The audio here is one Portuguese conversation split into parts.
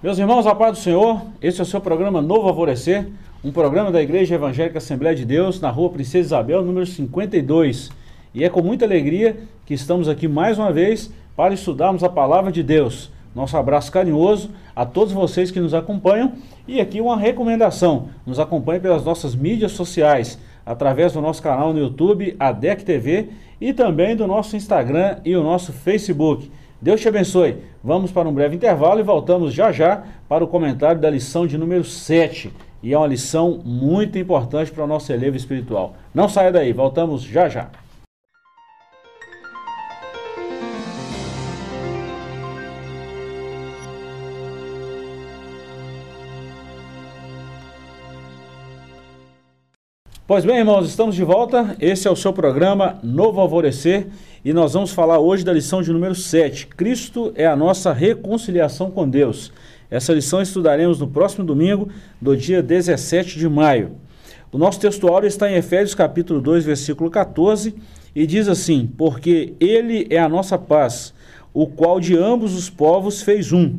Meus irmãos, a paz do Senhor, esse é o seu programa Novo Alvorecer, um programa da Igreja Evangélica Assembleia de Deus, na rua Princesa Isabel, número 52. E é com muita alegria que estamos aqui mais uma vez para estudarmos a Palavra de Deus. Nosso abraço carinhoso a todos vocês que nos acompanham e aqui uma recomendação, nos acompanhe pelas nossas mídias sociais, através do nosso canal no YouTube, a DEC TV, e também do nosso Instagram e o nosso Facebook. Deus te abençoe. Vamos para um breve intervalo e voltamos já já para o comentário da lição de número 7. E é uma lição muito importante para o nosso elevo espiritual. Não saia daí, voltamos já já. Pois bem, irmãos, estamos de volta. Esse é o seu programa Novo Alvorecer e nós vamos falar hoje da lição de número 7. Cristo é a nossa reconciliação com Deus. Essa lição estudaremos no próximo domingo, do dia 17 de maio. O nosso textuário está em Efésios capítulo 2, versículo 14 e diz assim: porque ele é a nossa paz, o qual de ambos os povos fez um,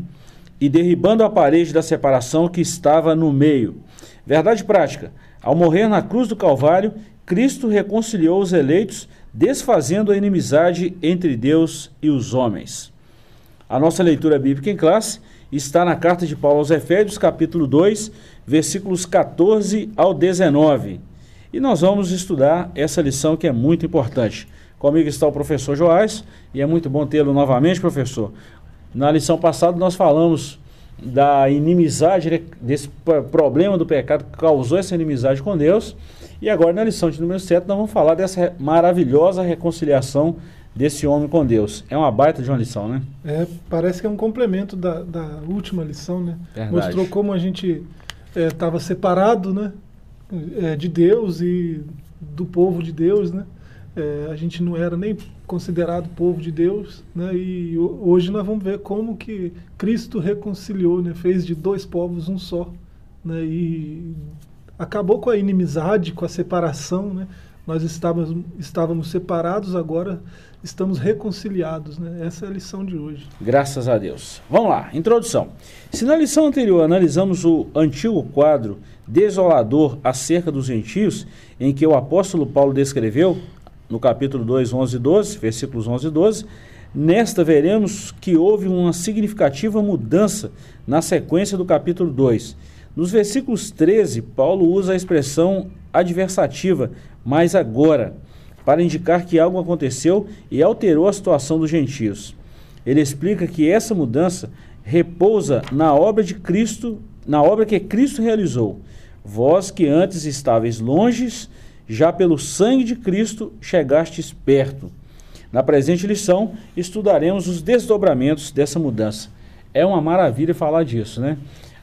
e derribando a parede da separação que estava no meio. Verdade prática. Ao morrer na cruz do Calvário, Cristo reconciliou os eleitos, desfazendo a inimizade entre Deus e os homens. A nossa leitura bíblica em classe está na carta de Paulo aos Efésios, capítulo 2, versículos 14 ao 19. E nós vamos estudar essa lição que é muito importante. Comigo está o professor Joás, e é muito bom tê-lo novamente, professor. Na lição passada nós falamos da inimizade, desse problema do pecado que causou essa inimizade com Deus. E agora na lição de número 7 nós vamos falar dessa maravilhosa reconciliação desse homem com Deus. É uma baita de uma lição, né? É, parece que é um complemento da última lição, né? Verdade. Mostrou como a gente estava separado, né? De Deus e do povo de Deus, né? A gente não era nem considerado povo de Deus, né? E hoje nós vamos ver como que Cristo reconciliou, né? Fez de dois povos um só, né? E acabou com a inimizade, com a separação, né? Nós estávamos separados, agora estamos reconciliados, né? Essa é a lição de hoje. Graças a Deus. Vamos lá, introdução. Se na lição anterior analisamos o antigo quadro desolador acerca dos gentios, em que o apóstolo Paulo descreveu, no capítulo 2, 11 e 12, versículos 11 e 12, nesta veremos que houve uma significativa mudança na sequência do capítulo 2. Nos versículos 13, Paulo usa a expressão adversativa, mas agora, para indicar que algo aconteceu e alterou a situação dos gentios. Ele explica que essa mudança repousa na obra de Cristo, na obra que Cristo realizou. Vós que antes estáveis longes, já pelo sangue de Cristo chegastes perto. Na presente lição, estudaremos os desdobramentos dessa mudança. É uma maravilha falar disso, né?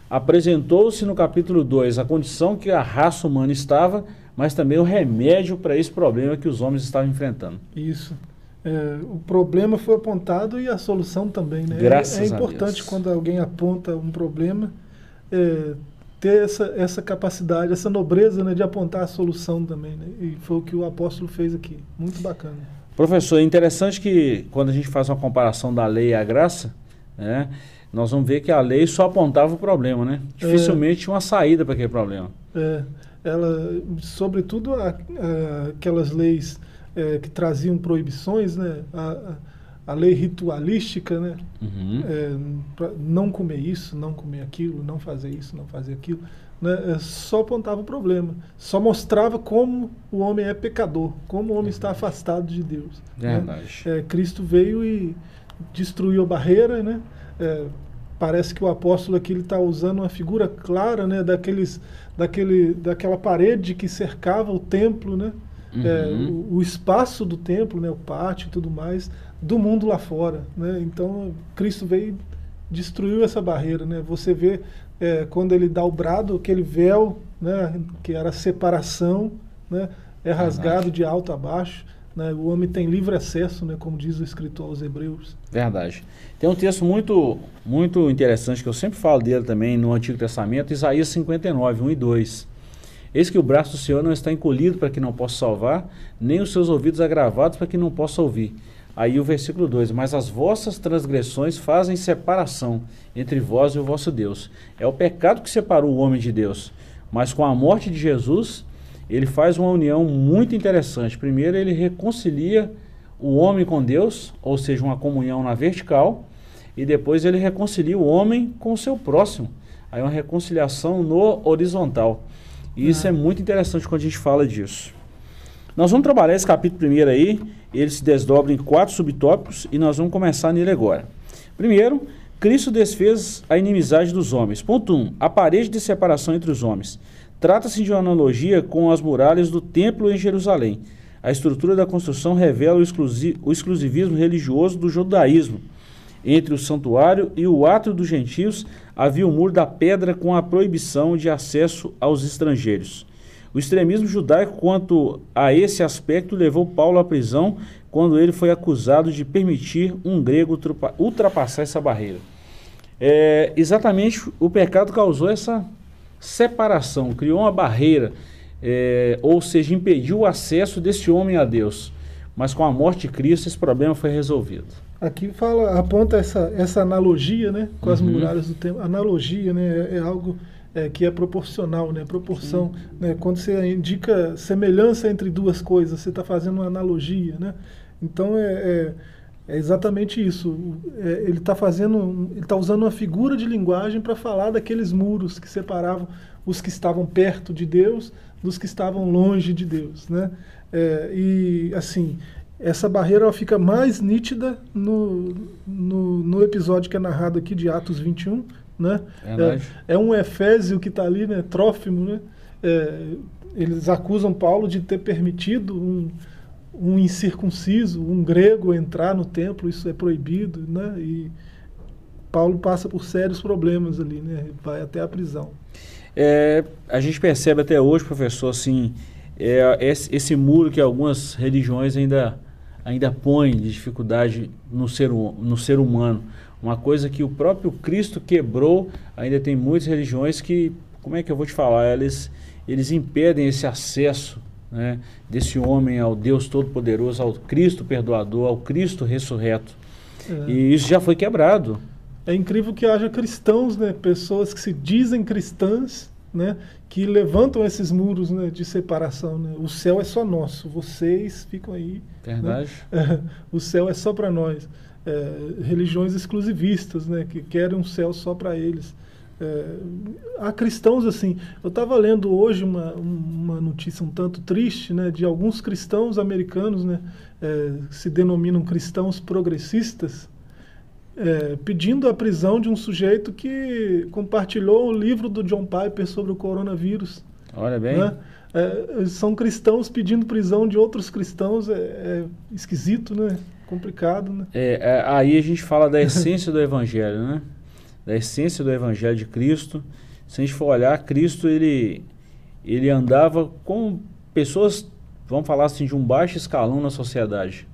Apresentou-se no capítulo 2 a condição que a raça humana estava, mas também o remédio para esse problema que os homens estavam enfrentando. Isso. O problema foi apontado e a solução também, né? Graças a Deus. É importante quando alguém aponta um problema, ter essa capacidade, essa nobreza, né, de apontar a solução também, né? E foi o que o apóstolo fez aqui. Muito bacana. Professor, é interessante que quando a gente faz uma comparação da lei à graça, né, nós vamos ver que a lei só apontava o problema, né? Dificilmente tinha uma saída para aquele problema. Ela, sobretudo aquelas leis que traziam proibições, né? A lei ritualística, né? Uhum. Pra não comer isso, não comer aquilo, não fazer isso, não fazer aquilo, né? Só apontava o problema, só mostrava como o homem é pecador, como o homem está afastado de Deus. Verdade. Né? Cristo veio e destruiu a barreira, né? Parece que o apóstolo aqui está usando uma figura clara, né? Daquela parede que cercava o templo, né? Uhum. O espaço do templo, né, o pátio e tudo mais, do mundo lá fora, né? Então Cristo veio e destruiu essa barreira, né? Você vê quando ele dá o brado, aquele véu, né, que era a separação, né, é rasgado de alto a baixo, né? O homem tem livre acesso, né, como diz o escritor aos Hebreus. Verdade. Tem um texto muito, muito interessante que eu sempre falo dele também no Antigo Testamento, Isaías 59, 1 e 2. Eis que o braço do Senhor não está encolhido para que não possa salvar, nem os seus ouvidos agravados para que não possa ouvir. Aí o versículo 2, mas as vossas transgressões fazem separação entre vós e o vosso Deus. É o pecado que separou o homem de Deus, mas com a morte de Jesus, ele faz uma união muito interessante. Primeiro, ele reconcilia o homem com Deus, ou seja, uma comunhão na vertical, e depois ele reconcilia o homem com o seu próximo. Aí uma reconciliação no horizontal. E isso é muito interessante quando a gente fala disso. Nós vamos trabalhar esse capítulo primeiro aí, ele se desdobra em 4 subtópicos e nós vamos começar nele agora. Primeiro, Cristo desfez a inimizade dos homens. Ponto 1, a parede de separação entre os homens. Trata-se de uma analogia com as muralhas do templo em Jerusalém. A estrutura da construção revela o exclusivismo religioso do judaísmo. Entre o santuário e o átrio dos gentios havia o muro da pedra com a proibição de acesso aos estrangeiros. O extremismo judaico quanto a esse aspecto levou Paulo à prisão quando ele foi acusado de permitir um grego ultrapassar essa barreira. Exatamente o pecado causou essa separação, criou uma barreira, ou seja, impediu o acesso desse homem a Deus. Mas com a morte de Cristo esse problema foi resolvido. Aqui fala, aponta essa analogia, né, com as muralhas do tempo. Analogia, né, é algo que é proporcional, né, proporção. Né, quando você indica semelhança entre duas coisas, você está fazendo uma analogia, né? Então é exatamente isso. Ele está usando uma figura de linguagem para falar daqueles muros que separavam os que estavam perto de Deus dos que estavam longe de Deus, né? E assim, essa barreira ela fica mais nítida no episódio que é narrado aqui de Atos 21, né? É um Efésio que está ali, né? Trófimo, né? Eles acusam Paulo de ter permitido um incircunciso, um grego entrar no templo, isso é proibido, né? E Paulo passa por sérios problemas ali, né? Vai até a prisão. A gente percebe até hoje, professor, assim, esse muro que algumas religiões ainda põem de dificuldade no ser humano. Uma coisa que o próprio Cristo quebrou, ainda tem muitas religiões que, como é que eu vou te falar, eles impedem esse acesso, né, desse homem ao Deus Todo-Poderoso, ao Cristo Perdoador, ao Cristo Ressurreto. E isso já foi quebrado. É incrível que haja cristãos, né, pessoas que se dizem cristãs, né, que levantam esses muros, né, de separação, né? O céu é só nosso, vocês ficam aí. Verdade. Né? O céu é só para nós. Religiões exclusivistas, né, que querem um céu só para eles. Há cristãos assim. Eu estava lendo hoje uma notícia um tanto triste, né, de alguns cristãos americanos, né, que se denominam cristãos progressistas, pedindo a prisão de um sujeito que compartilhou o livro do John Piper sobre o coronavírus. Olha bem. Né? São cristãos pedindo prisão de outros cristãos, é esquisito, né? Complicado, né? Aí a gente fala da essência do Evangelho, né? Da essência do Evangelho de Cristo. Se a gente for olhar, Cristo ele andava com pessoas, vamos falar assim, de um baixo escalão na sociedade.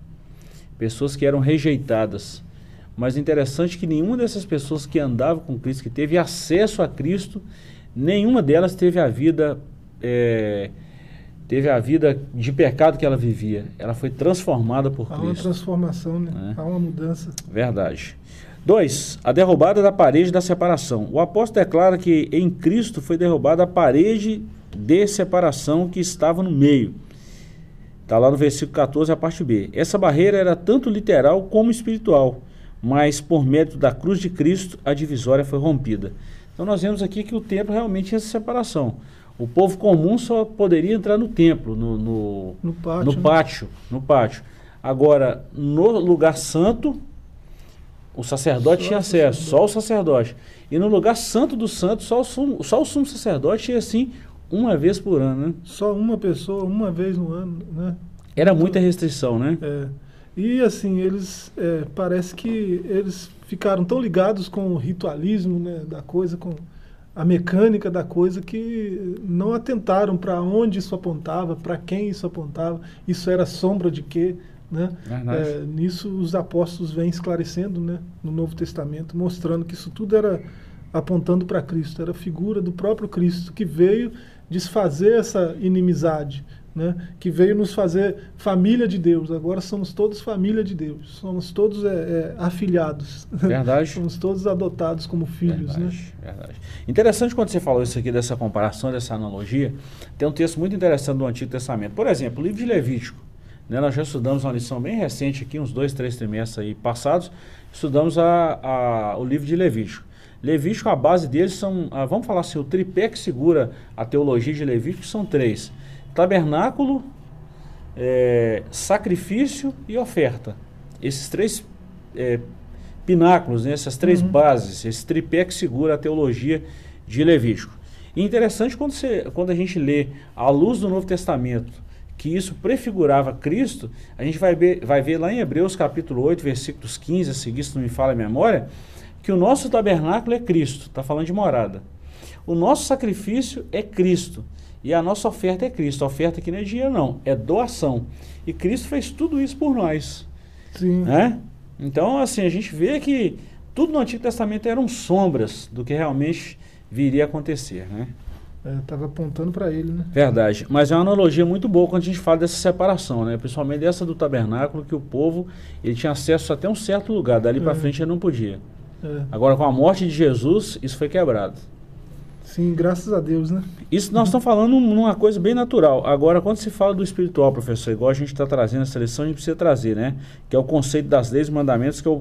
Pessoas que eram rejeitadas. Mas interessante que nenhuma dessas pessoas que andava com Cristo, que teve acesso a Cristo, nenhuma delas teve a vida de pecado que ela vivia. Ela foi transformada por Cristo. Há uma transformação, né? Há uma mudança. Verdade. 2. A derrubada da parede da separação. O apóstolo declara que em Cristo foi derrubada a parede de separação que estava no meio. Está lá no versículo 14, a parte B. Essa barreira era tanto literal como espiritual, mas por mérito da cruz de Cristo, a divisória foi rompida. Então nós vemos aqui que o templo realmente tinha essa separação. O povo comum só poderia entrar no templo, no pátio. Agora, no lugar santo, o sacerdote tinha acesso, só o sacerdote. E no lugar santo do santo, só o sumo sacerdote tinha, assim, uma vez por ano, né? Só uma pessoa, uma vez no ano, né? Era muita restrição, né? E assim, eles parece que eles ficaram tão ligados com o ritualismo, né, da coisa, com a mecânica da coisa, que não atentaram para onde isso apontava, para quem isso apontava, isso era sombra de quê, né? Nisso os apóstolos vêm esclarecendo, né, no Novo Testamento, mostrando que isso tudo era apontando para Cristo, era a figura do próprio Cristo que veio desfazer essa inimizade, né, que veio nos fazer família de Deus. Agora somos todos família de Deus, somos todos afilhados. Verdade. Somos todos adotados como filhos. Verdade, né? Verdade. Interessante quando você falou isso aqui, dessa comparação, dessa analogia. Tem um texto muito interessante do Antigo Testamento. Por exemplo, o livro de Levítico. Né, nós já estudamos uma lição bem recente aqui, uns 2, 3 trimestres aí passados, estudamos o livro de Levítico. Levítico, a base deles são, vamos falar assim, o tripé que segura a teologia de Levítico são 3. Tabernáculo, sacrifício e oferta. Esses 3 pináculos, né? Essas 3 bases, esse tripé que segura a teologia de Levítico. E interessante quando a gente lê à luz do Novo Testamento que isso prefigurava Cristo, a gente vai ver lá em Hebreus capítulo 8, versículos 15 a seguir, se não me falha a memória, que o nosso tabernáculo é Cristo, está falando de morada. O nosso sacrifício é Cristo. E a nossa oferta é Cristo. A oferta aqui não é dinheiro, não. É doação. E Cristo fez tudo isso por nós. Sim. Né? Então, assim, a gente vê que tudo no Antigo Testamento eram sombras do que realmente viria a acontecer, né? Estava apontando para ele, né? Verdade. Mas é uma analogia muito boa quando a gente fala dessa separação, né? Principalmente dessa do tabernáculo, que o povo ele tinha acesso até um certo lugar. Dali para frente ele não podia. Agora, com a morte de Jesus, isso foi quebrado. Sim, graças a Deus, né? Isso nós estamos falando numa coisa bem natural. Agora, quando se fala do espiritual, professor, igual a gente está trazendo essa lição, a gente precisa trazer, né? Que é o conceito das leis e mandamentos, que é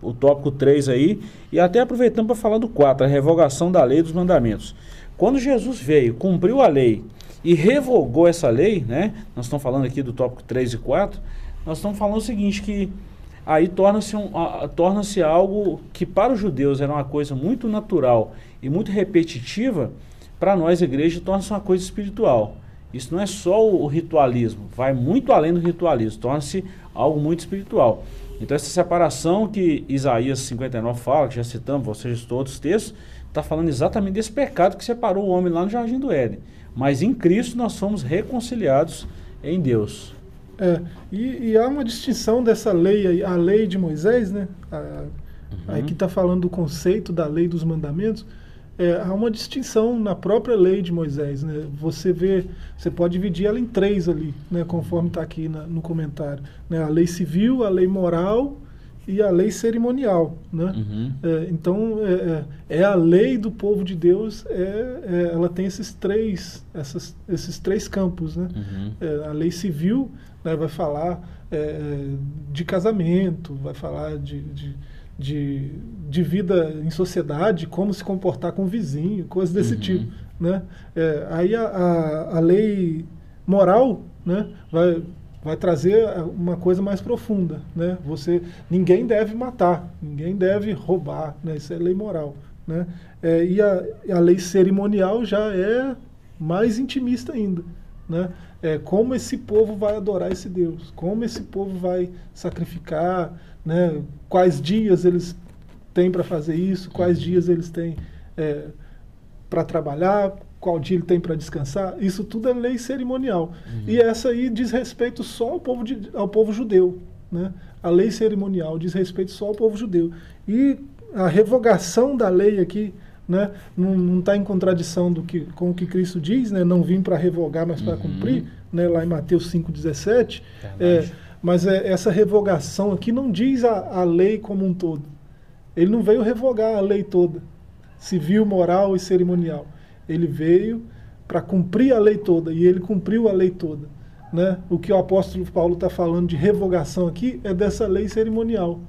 o tópico 3 aí. E até aproveitando para falar do 4, a revogação da lei e dos mandamentos. Quando Jesus veio, cumpriu a lei e revogou essa lei, né? Nós estamos falando aqui do tópico 3 e 4. Nós estamos falando o seguinte, que aí torna-se algo que para os judeus era uma coisa muito natural e muito repetitiva, para nós, a igreja, torna-se uma coisa espiritual. Isso não é só o ritualismo, vai muito além do ritualismo, torna-se algo muito espiritual. Então essa separação que Isaías 59 fala, que já citamos, vocês todos os textos, está falando exatamente desse pecado que separou o homem lá no Jardim do Éden. Mas em Cristo nós fomos reconciliados em Deus. E há uma distinção dessa lei aí, a lei de Moisés, né? Aí que está falando do conceito da lei dos mandamentos, há uma distinção na própria lei de Moisés, né? Você pode dividir ela em 3 ali, né? Conforme está aqui no comentário, né? A lei civil, a lei moral e a lei cerimonial, né? Então a lei do povo de Deus, ela tem esses três campos, né? A lei civil, né, vai falar de casamento, vai falar de vida em sociedade, como se comportar com o vizinho, coisas desse tipo, né? Aí a lei moral, né, vai trazer uma coisa mais profunda, né? Ninguém deve matar, ninguém deve roubar, né? Isso é lei moral, né? E a lei cerimonial já é mais intimista ainda, né? Como esse povo vai adorar esse Deus, como esse povo vai sacrificar, né? Quais dias eles têm para fazer isso, quais dias eles têm para trabalhar, qual dia ele tem para descansar. Isso tudo é lei cerimonial. E essa aí diz respeito só ao povo judeu, né? A lei cerimonial diz respeito só ao povo judeu. E a revogação da lei aqui, né, não está em contradição com o que Cristo diz, né? Não vim para revogar, mas para cumprir, né? Lá em Mateus 5,17. Mas essa revogação aqui não diz a lei como um todo. Ele não veio revogar a lei toda, civil, moral e cerimonial. Ele veio para cumprir a lei toda, e ele cumpriu a lei toda, né? O que o apóstolo Paulo está falando de revogação aqui é dessa lei cerimonial.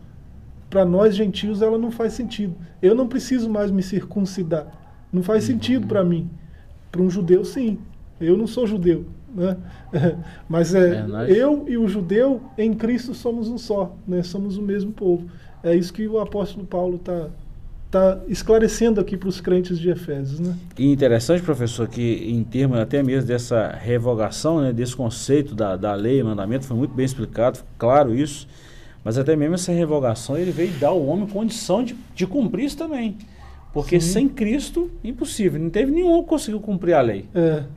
Para nós gentios ela não faz sentido. Eu não preciso mais me circuncidar. Não faz sentido para mim. Para um judeu, sim. Eu não sou judeu, né? Mas eu e o judeu em Cristo somos um só, né? Somos o mesmo povo. É isso que o apóstolo Paulo está esclarecendo aqui para os crentes de Efésios, né? E interessante, professor, que em termos até mesmo dessa revogação, né, desse conceito da lei e mandamento, foi muito bem explicado, claro isso, mas até mesmo essa revogação, ele veio dar ao homem condição de cumprir isso também. Porque sem Cristo, impossível. Não teve nenhum que conseguiu cumprir a lei.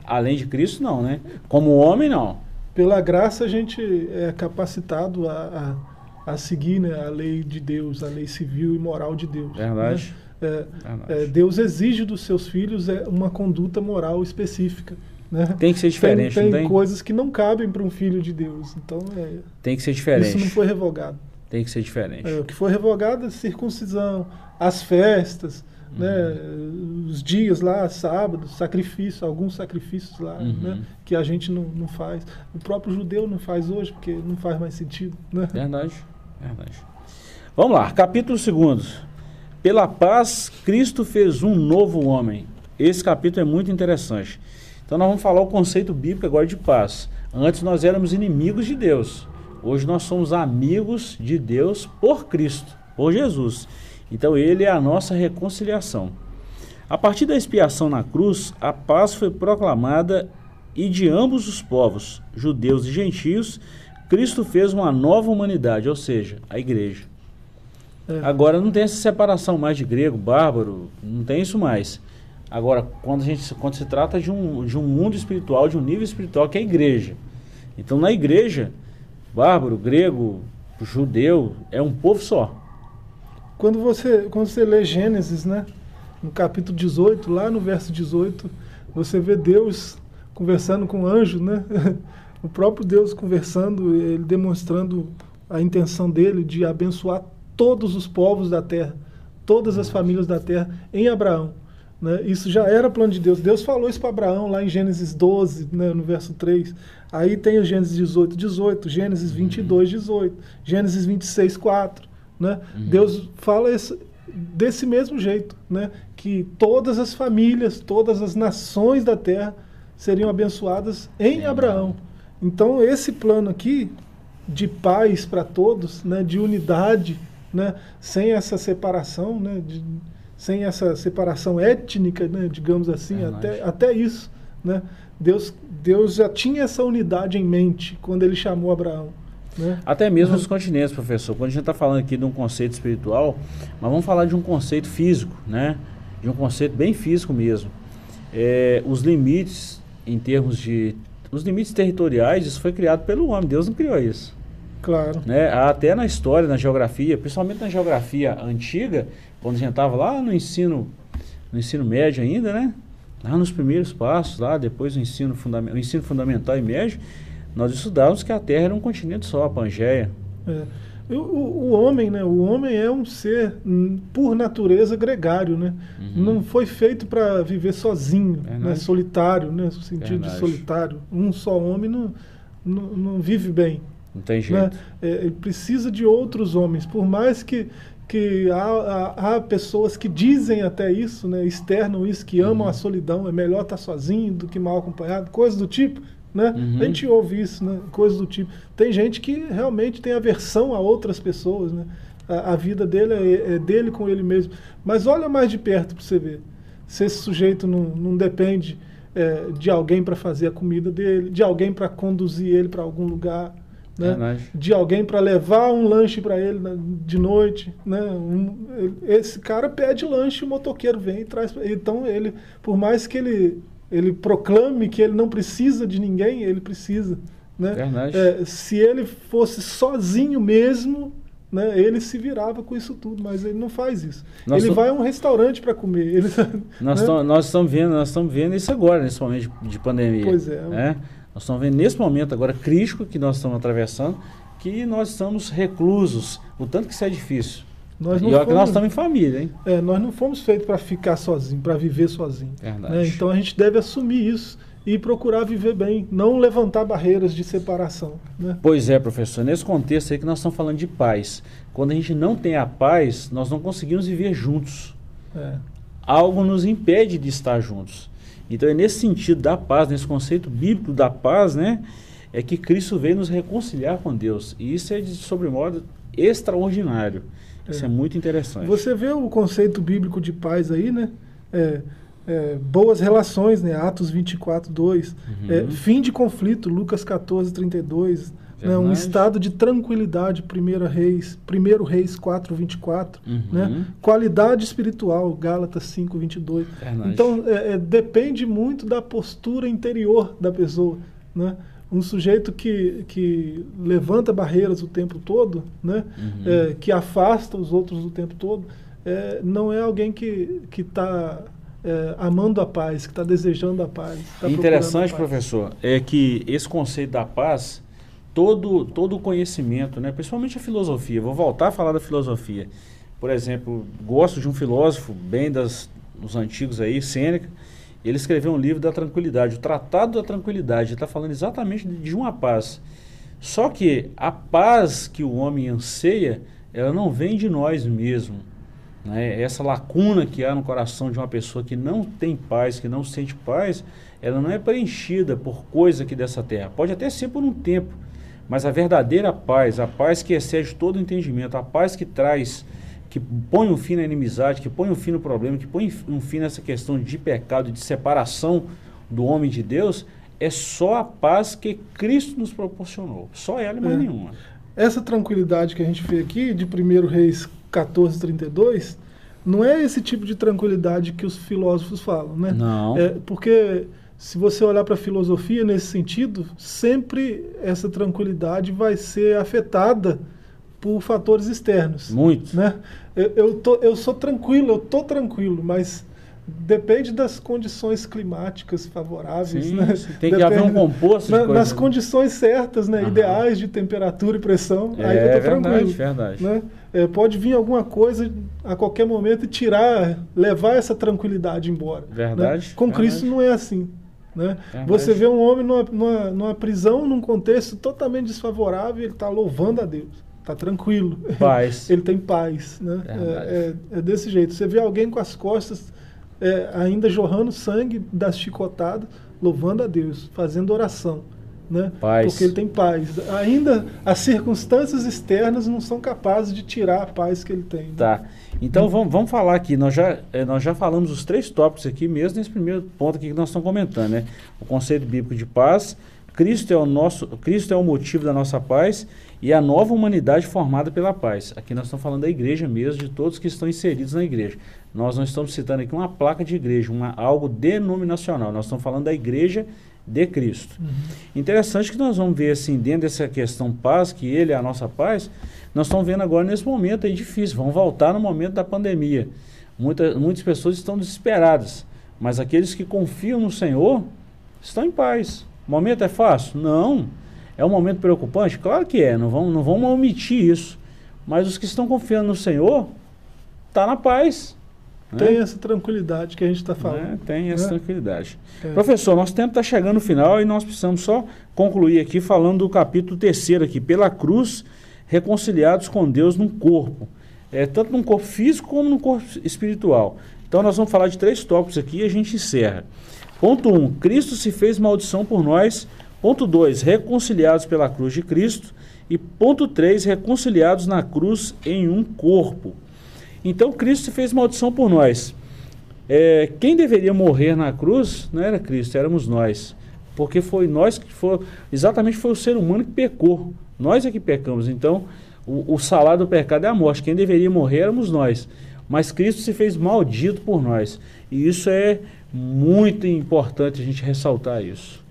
Além de Cristo, não, né? Como homem, não. Pela graça, a gente é capacitado a seguir, né, a lei de Deus, a lei civil e moral de Deus. Verdade. Né? Verdade. Deus exige dos seus filhos uma conduta moral específica, Né? Tem que ser diferente, tem coisas que não cabem para um filho de Deus. Então, tem que ser diferente. Isso não foi revogado. Tem que ser diferente. O que foi revogado é a circuncisão, as festas, né, os dias lá, sábado, sacrifício, alguns sacrifícios lá, né, que a gente não faz. O próprio judeu não faz hoje, porque não faz mais sentido. Né? Verdade, verdade. Vamos lá, capítulo 2. Pela paz, Cristo fez um novo homem. Esse capítulo é muito interessante. Então nós vamos falar o conceito bíblico agora de paz. Antes nós éramos inimigos de Deus. Hoje nós somos amigos de Deus por Cristo, por Jesus. Então ele é a nossa reconciliação. A partir da expiação na cruz, a paz foi proclamada e de ambos os povos, judeus e gentios, Cristo fez uma nova humanidade, ou seja, a igreja. Agora não tem essa separação mais de grego, bárbaro, não tem isso mais. Agora, quando se trata de um mundo espiritual, de um nível espiritual, que é a igreja. Então, na igreja, bárbaro, grego, judeu, é um povo só. Quando você lê Gênesis, né, no capítulo 18, lá no verso 18, você vê Deus conversando com o anjo, né? O próprio Deus conversando, ele demonstrando a intenção dele de abençoar todos os povos da terra, todas as famílias da terra, em Abraão. Né? Isso já era plano de Deus. Deus falou isso para Abraão lá em Gênesis 12, né, no verso 3. Aí tem o Gênesis 18, 18, Gênesis 22, 18, Gênesis 26, 4. Né? Deus fala desse mesmo jeito, né, que todas as famílias, todas as nações da terra seriam abençoadas em Abraão. Então esse plano aqui de paz para todos, né, de unidade, né, sem essa separação, né, sem essa separação étnica, né, digamos assim, até isso, né, Deus já tinha essa unidade em mente quando ele chamou Abraão, né? Até mesmo os continentes, professor. Quando a gente está falando aqui de um conceito espiritual, mas vamos falar de um conceito físico, né, de um conceito bem físico mesmo. Os limites em termos de... Os limites territoriais, isso foi criado pelo homem. Deus não criou isso. Claro. Né? Até na história, na geografia, principalmente na geografia antiga, quando a gente estava lá no ensino médio ainda, né? Lá nos primeiros passos, lá depois o ensino fundamental e médio, nós estudávamos que a Terra era um continente só, a Pangeia. O homem, né? O homem é um ser, por natureza, gregário, né? Não foi feito para viver sozinho, né? Solitário, né? No sentido de solitário. Um só homem não vive bem. Não tem jeito. Né? Ele precisa de outros homens. Por mais que há pessoas que dizem até isso, né, externam isso, que amam a solidão, é melhor estar sozinho do que mal acompanhado, coisas do tipo. Né? A gente ouve isso, né, coisas do tipo. Tem gente que realmente tem aversão a outras pessoas. Né? A vida dele é dele com ele mesmo. Mas olha mais de perto para você ver. Se esse sujeito não depende de alguém para fazer a comida dele, de alguém para conduzir ele para algum lugar... Né? De alguém para levar um lanche para ele de noite, né? Esse cara pede lanche, o motoqueiro vem e traz. Então ele, por mais que ele proclame que ele não precisa de ninguém, ele precisa, né? Se ele fosse sozinho mesmo, né, ele se virava com isso tudo, mas ele não faz isso. Vai a um restaurante para comer. Nós estamos vendo isso agora, nesse momento de pandemia. Pois é. Né? Nós estamos vendo nesse momento agora crítico que nós estamos atravessando, que nós estamos reclusos, o tanto que isso é difícil. Nós estamos em família, hein? Nós não fomos feitos para ficar sozinho, para viver sozinho. Né? Então a gente deve assumir isso e procurar viver bem, não levantar barreiras de separação. Né? Pois é, professor, nesse contexto aí que nós estamos falando de paz. Quando a gente não tem a paz, nós não conseguimos viver juntos. Algo nos impede de estar juntos. Então é nesse sentido da paz, nesse conceito bíblico da paz, né, é que Cristo veio nos reconciliar com Deus. E isso é de sobremodo extraordinário. Isso é muito interessante. Você vê o conceito bíblico de paz aí, né? Boas relações, né? Atos 24, 2. Fim de conflito, Lucas 14, 32. Né? Um estado de tranquilidade, 1 Reis 4, 24. Né? Qualidade espiritual, Gálatas 5, 22. Então, depende muito da postura interior da pessoa. Né? Um sujeito que levanta barreiras o tempo todo, né? Que afasta os outros o tempo todo, não é alguém que está amando a paz, que está desejando a paz. Tá Interessante, a paz. Professor, é que esse conceito da paz, todo o conhecimento, né, principalmente a filosofia, vou voltar a falar da filosofia. Por exemplo, gosto de um filósofo bem dos antigos aí, Sêneca. Ele escreveu um livro da tranquilidade, o Tratado da Tranquilidade. Ele está falando exatamente de uma paz. Só que a paz que o homem anseia, ela não vem de nós mesmos, né? Essa lacuna que há no coração de uma pessoa que não tem paz, que não sente paz, ela não é preenchida por coisa aqui dessa terra. Pode até ser por um tempo, mas a verdadeira paz, a paz que excede todo o entendimento, a paz que traz... que põe um fim na inimizade, que põe um fim no problema, que põe um fim nessa questão de pecado, de separação do homem de Deus, é só a paz que Cristo nos proporcionou. Só ela e mais nenhuma. Essa tranquilidade que a gente vê aqui, de 1 Reis 14, 32, não é esse tipo de tranquilidade que os filósofos falam, né? Não. É porque se você olhar para a filosofia nesse sentido, sempre essa tranquilidade vai ser afetada por fatores externos. Muito. Né? Eu tô tranquilo, mas depende das condições climáticas favoráveis. Sim, né? Tem que haver um composto de coisa. Nas condições certas, né? Ideais de temperatura e pressão, aí eu tô tranquilo. Verdade. Né? Pode vir alguma coisa a qualquer momento e levar essa tranquilidade embora. Verdade. Né? Cristo não é assim. Né? Você vê um homem numa prisão, num contexto totalmente desfavorável, ele está louvando a Deus. Está tranquilo, paz. Ele tem paz, né? É desse jeito. Você vê alguém com as costas ainda jorrando sangue das chicotadas, louvando a Deus, fazendo oração, né? Paz. Porque ele tem paz. Ainda as circunstâncias externas não são capazes de tirar a paz que ele tem, né? Tá. Então vamos falar aqui, nós já falamos os três tópicos aqui, mesmo nesse primeiro ponto aqui que nós estamos comentando, né? O conceito bíblico de paz, Cristo é o motivo da nossa paz e a nova humanidade formada pela paz. Aqui nós estamos falando da igreja mesmo, de todos que estão inseridos na igreja. Nós não estamos citando aqui uma placa de igreja, algo denominacional. Nós estamos falando da igreja de Cristo. Uhum. Interessante que nós vamos ver assim, dentro dessa questão paz, que ele é a nossa paz, nós estamos vendo agora nesse momento aí difícil. Vamos voltar no momento da pandemia. Muitas pessoas estão desesperadas, mas aqueles que confiam no Senhor estão em paz. O momento é fácil? Não. É um momento preocupante? Claro que é, não vamos omitir isso. Mas os que estão confiando no Senhor, tá na paz. Tem essa tranquilidade que a gente está falando. Tem essa tranquilidade. Professor, nosso tempo está chegando no final e nós precisamos só concluir aqui falando do capítulo 3º aqui. Pela cruz, reconciliados com Deus num corpo. Tanto num corpo físico como num corpo espiritual. Então nós vamos falar de três tópicos aqui e a gente encerra. Ponto 1. Cristo se fez maldição por nós. Ponto 2. Reconciliados pela cruz de Cristo. E ponto 3. Reconciliados na cruz em um corpo. Então, Cristo se fez maldição por nós. Quem deveria morrer na cruz não era Cristo, éramos nós. Porque foi o ser humano que pecou. Nós é que pecamos. Então, o salário do pecado é a morte. Quem deveria morrer éramos nós. Mas Cristo se fez maldito por nós. E isso é muito importante a gente ressaltar isso.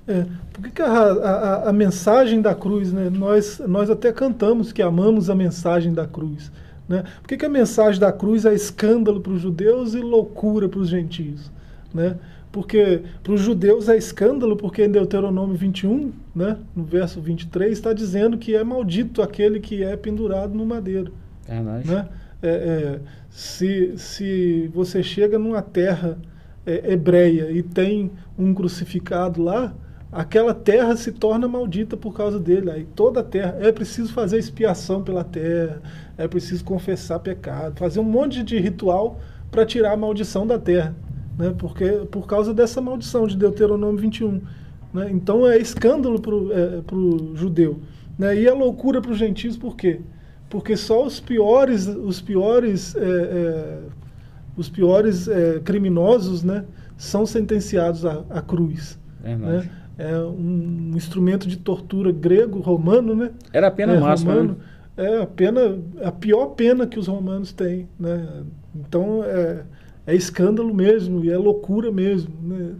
Por que a mensagem da cruz, né? Nós até cantamos que amamos a mensagem da cruz, né? Por que a mensagem da cruz é escândalo para os judeus e loucura para os gentios, né? Porque para os judeus é escândalo, porque em Deuteronômio 21, né, no verso 23, está dizendo que é maldito aquele que é pendurado no madeiro. Né? Se você chega numa terra hebreia e tem um crucificado lá, aquela terra se torna maldita por causa dele. Aí toda a terra, é preciso fazer expiação pela terra, é preciso confessar pecado, fazer um monte de ritual para tirar a maldição da terra, né? Porque, por causa dessa maldição de Deuteronômio 21, né? Então é escândalo para o judeu, né? E é loucura para os gentios, por quê? Porque só os piores criminosos, né, são sentenciados à cruz, né? É um instrumento de tortura grego, romano, né? Era a pena máxima, romano, né? A pior pena que os romanos têm, né? Então é escândalo mesmo e é loucura mesmo, né?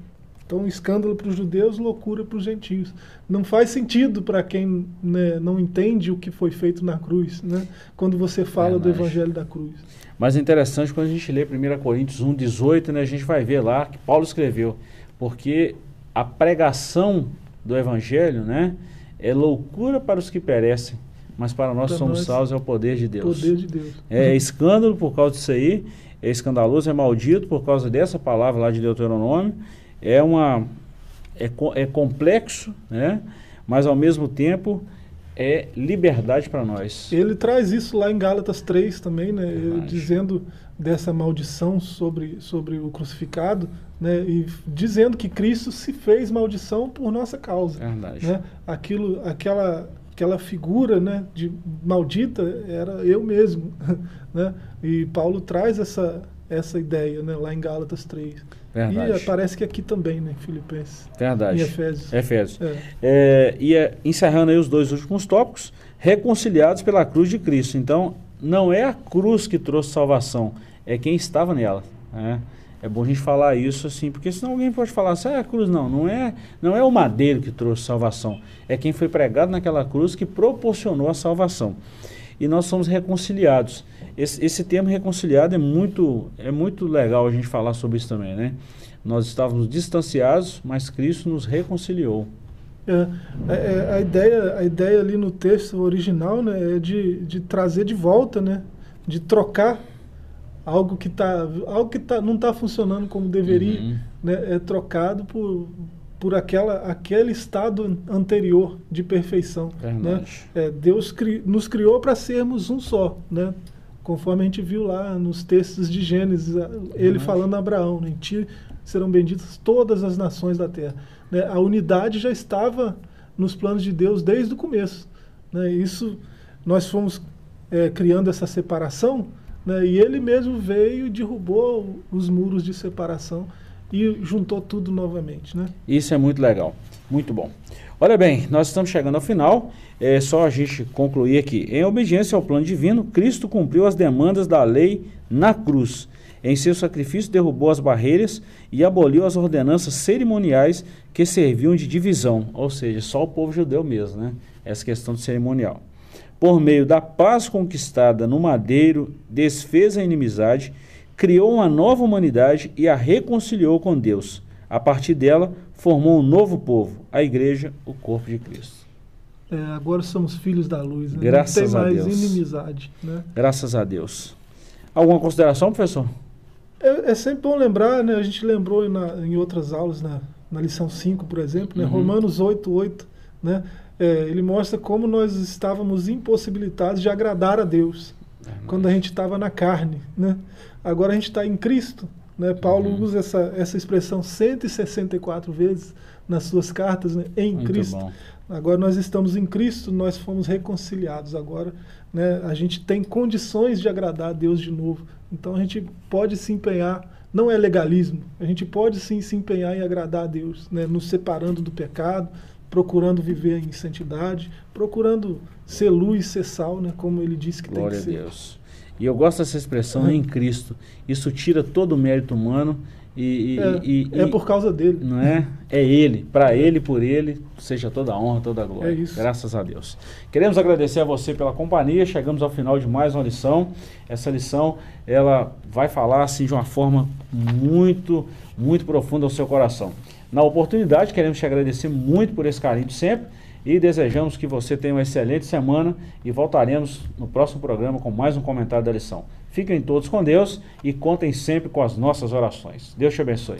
Então, escândalo para os judeus, loucura para os gentios. Não faz sentido para quem, né, não entende o que foi feito na cruz, né, quando você fala do evangelho da cruz. Mas é interessante, quando a gente lê 1 Coríntios 1,18, né, a gente vai ver lá que Paulo escreveu, porque a pregação do evangelho, né, é loucura para os que perecem, mas para nós somos salvos é o poder de Deus. Poder de Deus. É escândalo por causa disso aí, é escandaloso, é maldito por causa dessa palavra lá de Deuteronômio. É complexo, né? Mas ao mesmo tempo é liberdade para nós. Ele traz isso lá em Gálatas 3 também, né? Dizendo dessa maldição sobre o crucificado, né? E dizendo que Cristo se fez maldição por nossa causa. Verdade. Né? Aquela figura, né, de maldita era eu mesmo. Né? E Paulo traz essa ideia, né, lá em Gálatas 3. Verdade. E parece que aqui também, né, Filipenses. Verdade. E Efésios. Encerrando aí os dois últimos tópicos, reconciliados pela cruz de Cristo. Então, não é a cruz que trouxe salvação, é quem estava nela. Né? É bom a gente falar isso assim, porque senão alguém pode falar assim, ah, a cruz não é o madeiro que trouxe salvação, é quem foi pregado naquela cruz que proporcionou a salvação. E nós somos reconciliados. Esse termo reconciliado é muito legal a gente falar sobre isso também, né? Nós estávamos distanciados, mas Cristo nos reconciliou. A ideia ali no texto original, né, é de trazer de volta, né, de trocar algo que não está funcionando como deveria, né, é trocado por aquele estado anterior de perfeição. Né? Deus nos criou para sermos um só, né? Conforme a gente viu lá nos textos de Gênesis, ele falando a Abraão, né? Em ti serão benditas todas as nações da terra. Né? A unidade já estava nos planos de Deus desde o começo. Né? Isso, nós fomos criando essa separação, né? E ele mesmo veio e derrubou os muros de separação e juntou tudo novamente, né? Isso é muito legal, muito bom. Olha bem, nós estamos chegando ao final, é só a gente concluir aqui. Em obediência ao plano divino, Cristo cumpriu as demandas da lei na cruz. Em seu sacrifício derrubou as barreiras e aboliu as ordenanças cerimoniais que serviam de divisão, ou seja, só o povo judeu mesmo, né? Essa questão de cerimonial. Por meio da paz conquistada no madeiro, desfez a inimizade, criou uma nova humanidade e a reconciliou com Deus. A partir dela, formou um novo povo, a igreja, o corpo de Cristo. Agora somos filhos da luz, né? Graças a Deus. Não tem mais inimizade, né? Graças a Deus. Alguma consideração, professor? É sempre bom lembrar, né? A gente lembrou em outras aulas, na lição 5, por exemplo, né? Romanos 8:8, né? Ele mostra como nós estávamos impossibilitados de agradar a Deus. Quando a gente estava na carne, né? Agora a gente está em Cristo, né? Paulo usa essa expressão 164 vezes nas suas cartas, né? Em Muito Cristo. Bom. Agora nós estamos em Cristo, nós fomos reconciliados agora, né? A gente tem condições de agradar a Deus de novo. Então a gente pode se empenhar, não é legalismo, a gente pode sim se empenhar em agradar a Deus, né? Nos separando do pecado, procurando viver em santidade, procurando ser luz, ser sal, né? Como ele disse que Glória tem que ser. Glória a Deus. E eu gosto dessa expressão, em Cristo. Isso tira todo o mérito humano e por causa dele. Não é? É ele, para ele, por ele, seja toda a honra, toda a glória. É isso. Graças a Deus. Queremos agradecer a você pela companhia. Chegamos ao final de mais uma lição. Essa lição, ela vai falar assim de uma forma muito, muito profunda ao seu coração. Na oportunidade, queremos te agradecer muito por esse carinho de sempre e desejamos que você tenha uma excelente semana e voltaremos no próximo programa com mais um comentário da lição. Fiquem todos com Deus e contem sempre com as nossas orações. Deus te abençoe.